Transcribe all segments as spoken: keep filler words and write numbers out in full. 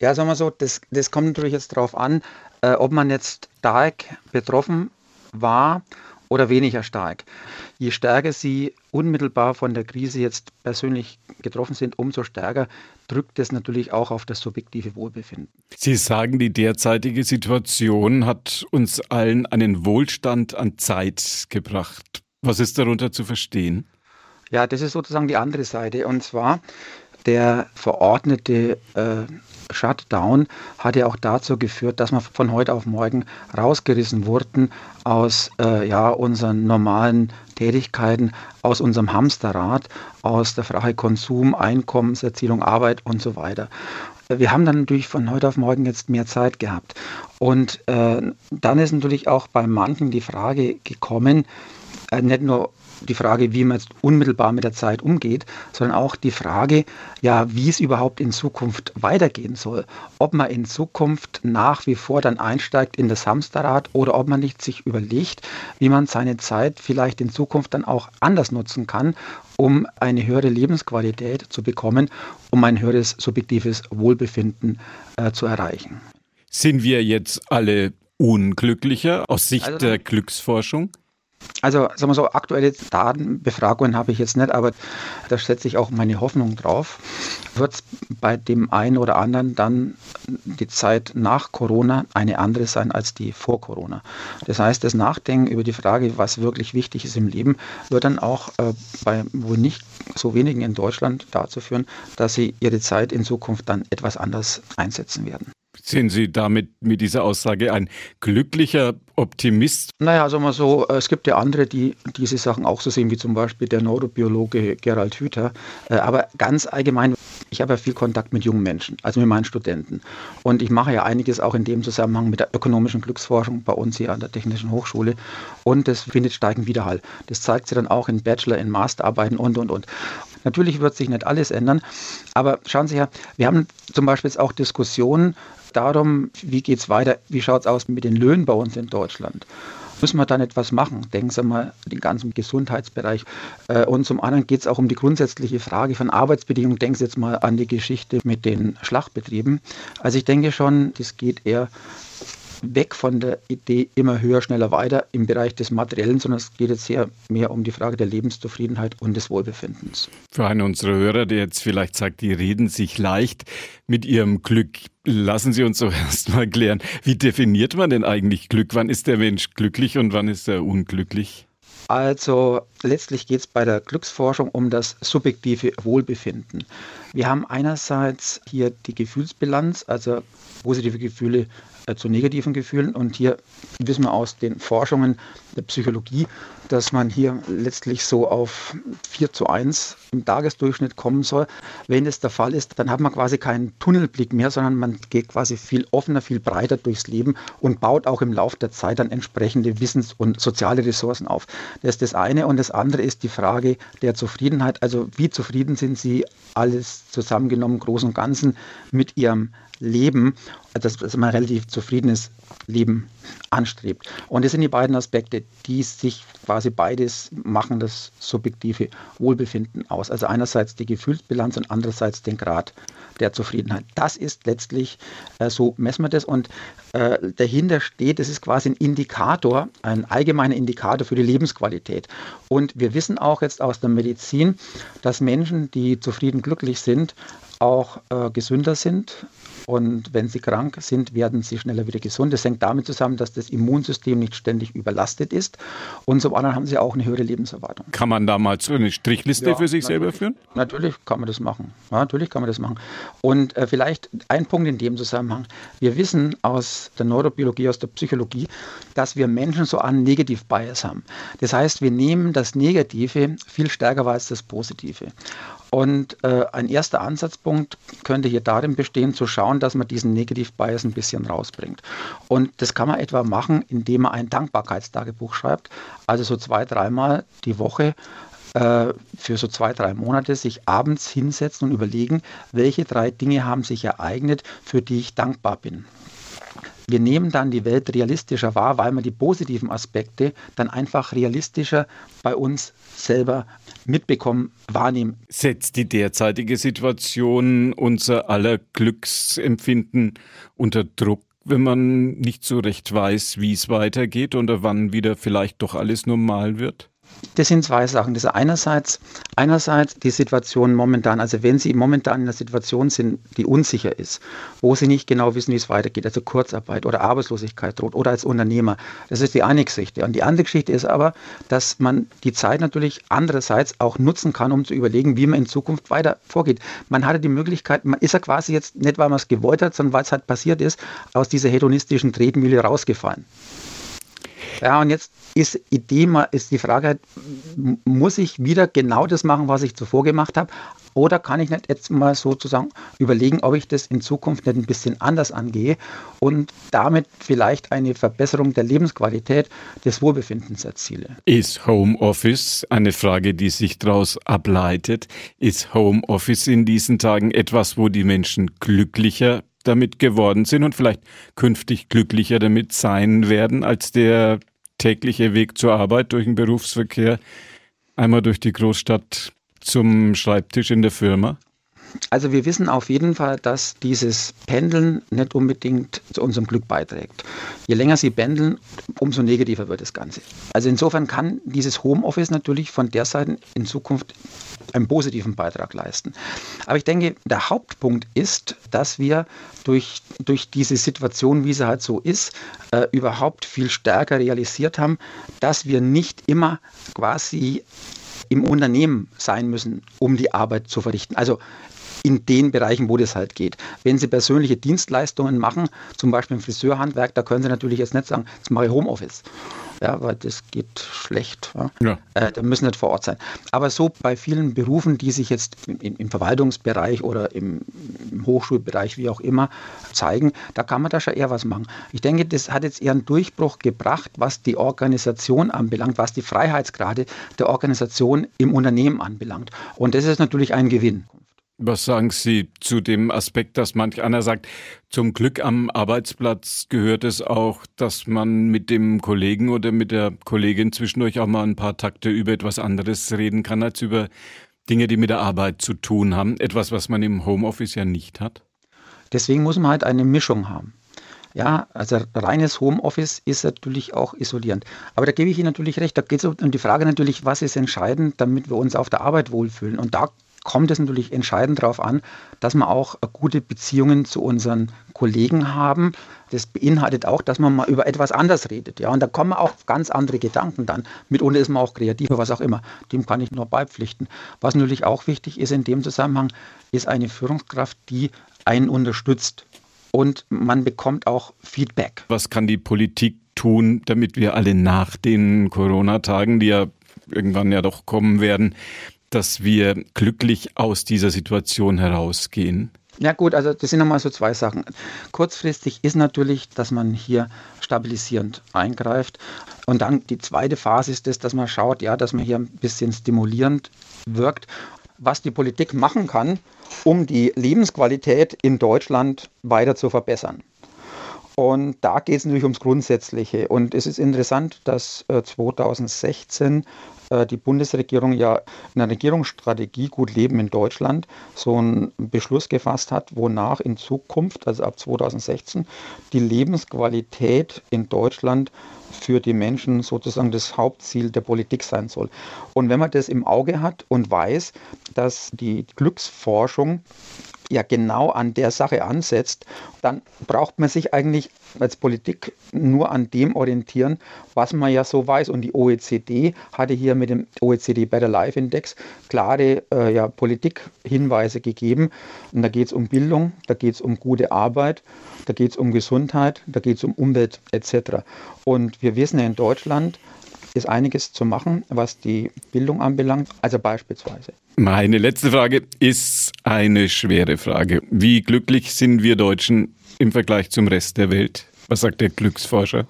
Ja, sagen wir so, das, das kommt natürlich jetzt darauf an, äh, ob man jetzt stark betroffen war oder weniger stark. Je stärker Sie unmittelbar von der Krise jetzt persönlich getroffen sind, umso stärker drückt es natürlich auch auf das subjektive Wohlbefinden. Sie sagen, die derzeitige Situation hat uns allen einen Wohlstand an Zeit gebracht. Was ist darunter zu verstehen? Ja, das ist sozusagen die andere Seite. Und zwar der verordnete äh, Shutdown hat ja auch dazu geführt, dass wir von heute auf morgen rausgerissen wurden aus äh, ja, unseren normalen Tätigkeiten, aus unserem Hamsterrad, aus der Frage Konsum, Einkommenserzielung, Arbeit und so weiter. Wir haben dann natürlich von heute auf morgen jetzt mehr Zeit gehabt. Und äh, dann ist natürlich auch bei manchen die Frage gekommen, äh, nicht nur die Frage, wie man jetzt unmittelbar mit der Zeit umgeht, sondern auch die Frage, ja, wie es überhaupt in Zukunft weitergehen soll. Ob man in Zukunft nach wie vor dann einsteigt in das Hamsterrad oder ob man nicht sich überlegt, wie man seine Zeit vielleicht in Zukunft dann auch anders nutzen kann, um eine höhere Lebensqualität zu bekommen, um ein höheres subjektives Wohlbefinden äh, zu erreichen. Sind wir jetzt alle unglücklicher aus Sicht also, der Glücksforschung? Also, sagen wir so, aktuelle Datenbefragungen habe ich jetzt nicht, aber da setze ich auch meine Hoffnung drauf. Wird es bei dem einen oder anderen dann die Zeit nach Corona eine andere sein als die vor Corona? Das heißt, das Nachdenken über die Frage, was wirklich wichtig ist im Leben, wird dann auch äh, bei wohl nicht so wenigen in Deutschland dazu führen, dass sie ihre Zeit in Zukunft dann etwas anders einsetzen werden. Sind Sie damit mit dieser Aussage ein glücklicher Optimist? Naja, sagen wir so, es gibt ja andere, die diese Sachen auch so sehen, wie zum Beispiel der Neurobiologe Gerald Hüther. Aber ganz allgemein, ich habe ja viel Kontakt mit jungen Menschen, also mit meinen Studenten. Und ich mache ja einiges auch in dem Zusammenhang mit der ökonomischen Glücksforschung bei uns hier an der Technischen Hochschule. Und das findet starken Widerhall. Das zeigt sich dann auch in Bachelor-, in Masterarbeiten und, und, und. Natürlich wird sich nicht alles ändern, aber schauen Sie her, wir haben zum Beispiel jetzt auch Diskussionen darum, wie geht es weiter, wie schaut es aus mit den Löhnen bei uns in Deutschland? Müssen wir dann etwas machen? Denken Sie mal den ganzen Gesundheitsbereich. Und zum anderen geht es auch um die grundsätzliche Frage von Arbeitsbedingungen. Denken Sie jetzt mal an die Geschichte mit den Schlachtbetrieben. Also ich denke schon, das geht eher weg von der Idee immer höher, schneller, weiter im Bereich des Materiellen, sondern es geht jetzt sehr mehr um die Frage der Lebenszufriedenheit und des Wohlbefindens. Für einen unserer Hörer, der jetzt vielleicht sagt, die reden sich leicht mit ihrem Glück. Lassen Sie uns doch erstmal klären, wie definiert man denn eigentlich Glück? Wann ist der Mensch glücklich und wann ist er unglücklich? Also letztlich geht es bei der Glücksforschung um das subjektive Wohlbefinden. Wir haben einerseits hier die Gefühlsbilanz, also positive Gefühle zu negativen Gefühlen. Und hier wissen wir aus den Forschungen der Psychologie, dass man hier letztlich so auf vier zu eins im Tagesdurchschnitt kommen soll. Wenn das der Fall ist, dann hat man quasi keinen Tunnelblick mehr, sondern man geht quasi viel offener, viel breiter durchs Leben und baut auch im Laufe der Zeit dann entsprechende Wissens- und soziale Ressourcen auf. Das ist das eine. Und das andere ist die Frage der Zufriedenheit. Also wie zufrieden sind Sie alles zusammengenommen, Großen und Ganzen, mit Ihrem Leben, dass man relativ zufriedenes Leben anstrebt. Und das sind die beiden Aspekte, die sich quasi beides machen, das subjektive Wohlbefinden aus. Also einerseits die Gefühlsbilanz und andererseits den Grad der Zufriedenheit. Das ist letztlich, äh, so messen wir das. Und äh, dahinter steht, das ist quasi ein Indikator, ein allgemeiner Indikator für die Lebensqualität. Und wir wissen auch jetzt aus der Medizin, dass Menschen, die zufrieden glücklich sind, auch äh, gesünder sind. Und wenn sie krank sind, werden sie schneller wieder gesund. Das hängt damit zusammen, dass das Immunsystem nicht ständig überlastet ist. Und zum anderen haben sie auch eine höhere Lebenserwartung. Kann man da mal so eine Strichliste ja, für sich selber führen? Natürlich kann man das machen. Ja, natürlich kann man das machen. Und äh, vielleicht ein Punkt in dem Zusammenhang. Wir wissen aus der Neurobiologie, aus der Psychologie, dass wir Menschen so einen Negativ-Bias haben. Das heißt, wir nehmen das Negative viel stärker wahr als das Positive. Und äh, ein erster Ansatzpunkt könnte hier darin bestehen, zu schauen, dass man diesen Negativ-Bias ein bisschen rausbringt. Und das kann man etwa machen, indem man ein Dankbarkeitstagebuch schreibt, also so zwei-, dreimal die Woche äh, für so zwei, drei Monate sich abends hinsetzen und überlegen, welche drei Dinge haben sich ereignet, für die ich dankbar bin. Wir nehmen dann die Welt realistischer wahr, weil wir die positiven Aspekte dann einfach realistischer bei uns selber mitbekommen, wahrnehmen. Setzt die derzeitige Situation unser aller Glücksempfinden unter Druck, wenn man nicht so recht weiß, wie es weitergeht oder wann wieder vielleicht doch alles normal wird? Das sind zwei Sachen. Das ist einerseits, einerseits die Situation momentan, also wenn Sie momentan in einer Situation sind, die unsicher ist, wo Sie nicht genau wissen, wie es weitergeht, also Kurzarbeit oder Arbeitslosigkeit droht oder als Unternehmer, das ist die eine Geschichte. Und die andere Geschichte ist aber, dass man die Zeit natürlich andererseits auch nutzen kann, um zu überlegen, wie man in Zukunft weiter vorgeht. Man hatte die Möglichkeit, man ist ja quasi jetzt nicht, weil man es gewollt hat, sondern weil es halt passiert ist, aus dieser hedonistischen Tretmühle rausgefallen. Ja, und jetzt ist Idee mal, ist die Frage halt, muss ich wieder genau das machen, was ich zuvor gemacht habe? Oder kann ich nicht jetzt mal sozusagen überlegen, ob ich das in Zukunft nicht ein bisschen anders angehe und damit vielleicht eine Verbesserung der Lebensqualität, des Wohlbefindens erziele? Ist Homeoffice, eine Frage, die sich daraus ableitet, ist Homeoffice in diesen Tagen etwas, wo die Menschen glücklicher damit geworden sind und vielleicht künftig glücklicher damit sein werden, als der tägliche Weg zur Arbeit durch den Berufsverkehr, einmal durch die Großstadt zum Schreibtisch in der Firma? Also wir wissen auf jeden Fall, dass dieses Pendeln nicht unbedingt zu unserem Glück beiträgt. Je länger Sie pendeln, umso negativer wird das Ganze. Also insofern kann dieses Homeoffice natürlich von der Seite in Zukunft einen positiven Beitrag leisten. Aber ich denke, der Hauptpunkt ist, dass wir durch, durch diese Situation, wie sie halt so ist, äh, überhaupt viel stärker realisiert haben, dass wir nicht immer quasi im Unternehmen sein müssen, um die Arbeit zu verrichten. Also in den Bereichen, wo das halt geht. Wenn Sie persönliche Dienstleistungen machen, zum Beispiel im Friseurhandwerk, da können Sie natürlich jetzt nicht sagen, jetzt mache ich Homeoffice. Ja, weil das geht schlecht. Ja? Ja. Äh, da müssen nicht vor Ort sein. Aber so bei vielen Berufen, die sich jetzt im, im Verwaltungsbereich oder im, im Hochschulbereich, wie auch immer, zeigen, da kann man da schon eher was machen. Ich denke, das hat jetzt eher einen Durchbruch gebracht, was die Organisation anbelangt, was die Freiheitsgrade der Organisation im Unternehmen anbelangt. Und das ist natürlich ein Gewinn. Was sagen Sie zu dem Aspekt, dass manch einer sagt, zum Glück am Arbeitsplatz gehört es auch, dass man mit dem Kollegen oder mit der Kollegin zwischendurch auch mal ein paar Takte über etwas anderes reden kann, als über Dinge, die mit der Arbeit zu tun haben. Etwas, was man im Homeoffice ja nicht hat. Deswegen muss man halt eine Mischung haben. Ja, also reines Homeoffice ist natürlich auch isolierend. Aber da gebe ich Ihnen natürlich recht. Da geht es um die Frage natürlich, was ist entscheidend, damit wir uns auf der Arbeit wohlfühlen. Und da kommt es natürlich entscheidend darauf an, dass wir auch gute Beziehungen zu unseren Kollegen haben. Das beinhaltet auch, dass man mal über etwas anderes redet. Ja? Und da kommen auch ganz andere Gedanken dann. Mitunter ist man auch kreativer, was auch immer. Dem kann ich nur beipflichten. Was natürlich auch wichtig ist in dem Zusammenhang, ist eine Führungskraft, die einen unterstützt. Und man bekommt auch Feedback. Was kann die Politik tun, damit wir alle nach den Corona-Tagen, die ja irgendwann ja doch kommen werden, dass wir glücklich aus dieser Situation herausgehen? Ja gut, also das sind nochmal so zwei Sachen. Kurzfristig ist natürlich, dass man hier stabilisierend eingreift. Und dann die zweite Phase ist das, dass man schaut, ja, dass man hier ein bisschen stimulierend wirkt, was die Politik machen kann, um die Lebensqualität in Deutschland weiter zu verbessern. Und da geht es natürlich ums Grundsätzliche. Und es ist interessant, dass äh, zwanzig sechzehn äh, die Bundesregierung ja in der Regierungsstrategie Gut Leben in Deutschland so einen Beschluss gefasst hat, wonach in Zukunft, also ab zwanzig sechzehn, die Lebensqualität in Deutschland für die Menschen sozusagen das Hauptziel der Politik sein soll. Und wenn man das im Auge hat und weiß, dass die Glücksforschung ja genau an der Sache ansetzt, dann braucht man sich eigentlich als Politik nur an dem orientieren, was man ja so weiß. Und die O E C D hatte hier mit dem O E C D Better Life Index klare äh, ja, Politikhinweise gegeben. Und da geht es um Bildung, da geht es um gute Arbeit, da geht es um Gesundheit, da geht es um Umwelt et cetera. Und wir wissen ja, in Deutschland ist einiges zu machen, was die Bildung anbelangt, also beispielsweise. Meine letzte Frage ist eine schwere Frage. Wie glücklich sind wir Deutschen im Vergleich zum Rest der Welt? Was sagt der Glücksforscher?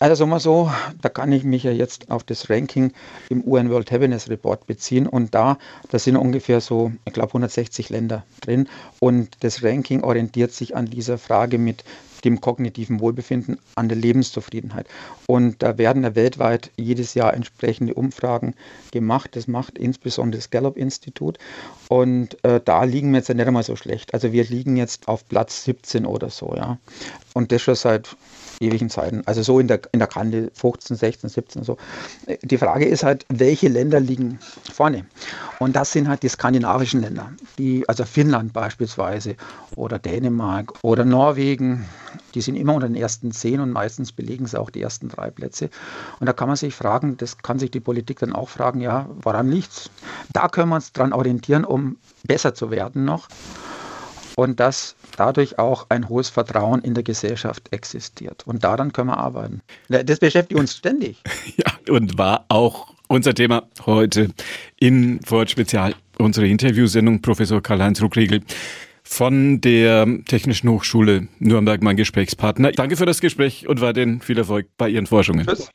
Also sagen wir so, da kann ich mich ja jetzt auf das Ranking im U N World Happiness Report beziehen und da, da sind ungefähr so, ich glaube, hundertsechzig Länder drin und das Ranking orientiert sich an dieser Frage mit dem kognitiven Wohlbefinden, an der Lebenszufriedenheit. Und da werden ja weltweit jedes Jahr entsprechende Umfragen gemacht. Das macht insbesondere das Gallup-Institut. Und äh, da liegen wir jetzt ja nicht einmal so schlecht. Also wir liegen jetzt auf Platz siebzehn oder so, ja. Und das schon seit ewigen Zeiten. Also so in der, in der Kante fünfzehn, sechzehn, siebzehn so. Die Frage ist halt, welche Länder liegen vorne? Und das sind halt die skandinavischen Länder, die, also Finnland beispielsweise oder Dänemark oder Norwegen, die sind immer unter den ersten zehn und meistens belegen sie auch die ersten drei Plätze. Und da kann man sich fragen, das kann sich die Politik dann auch fragen, ja, woran liegt's? Da können wir uns dran orientieren, um besser zu werden noch. Und dass dadurch auch ein hohes Vertrauen in der Gesellschaft existiert. Und daran können wir arbeiten. Das beschäftigt uns ständig. Ja, und war auch unser Thema heute in Vorort Spezial, unsere Interviewsendung, Professor Karl-Heinz Ruckriegel von der Technischen Hochschule Nürnberg, mein Gesprächspartner. Danke für das Gespräch und weiterhin viel Erfolg bei Ihren Forschungen. Tschüss.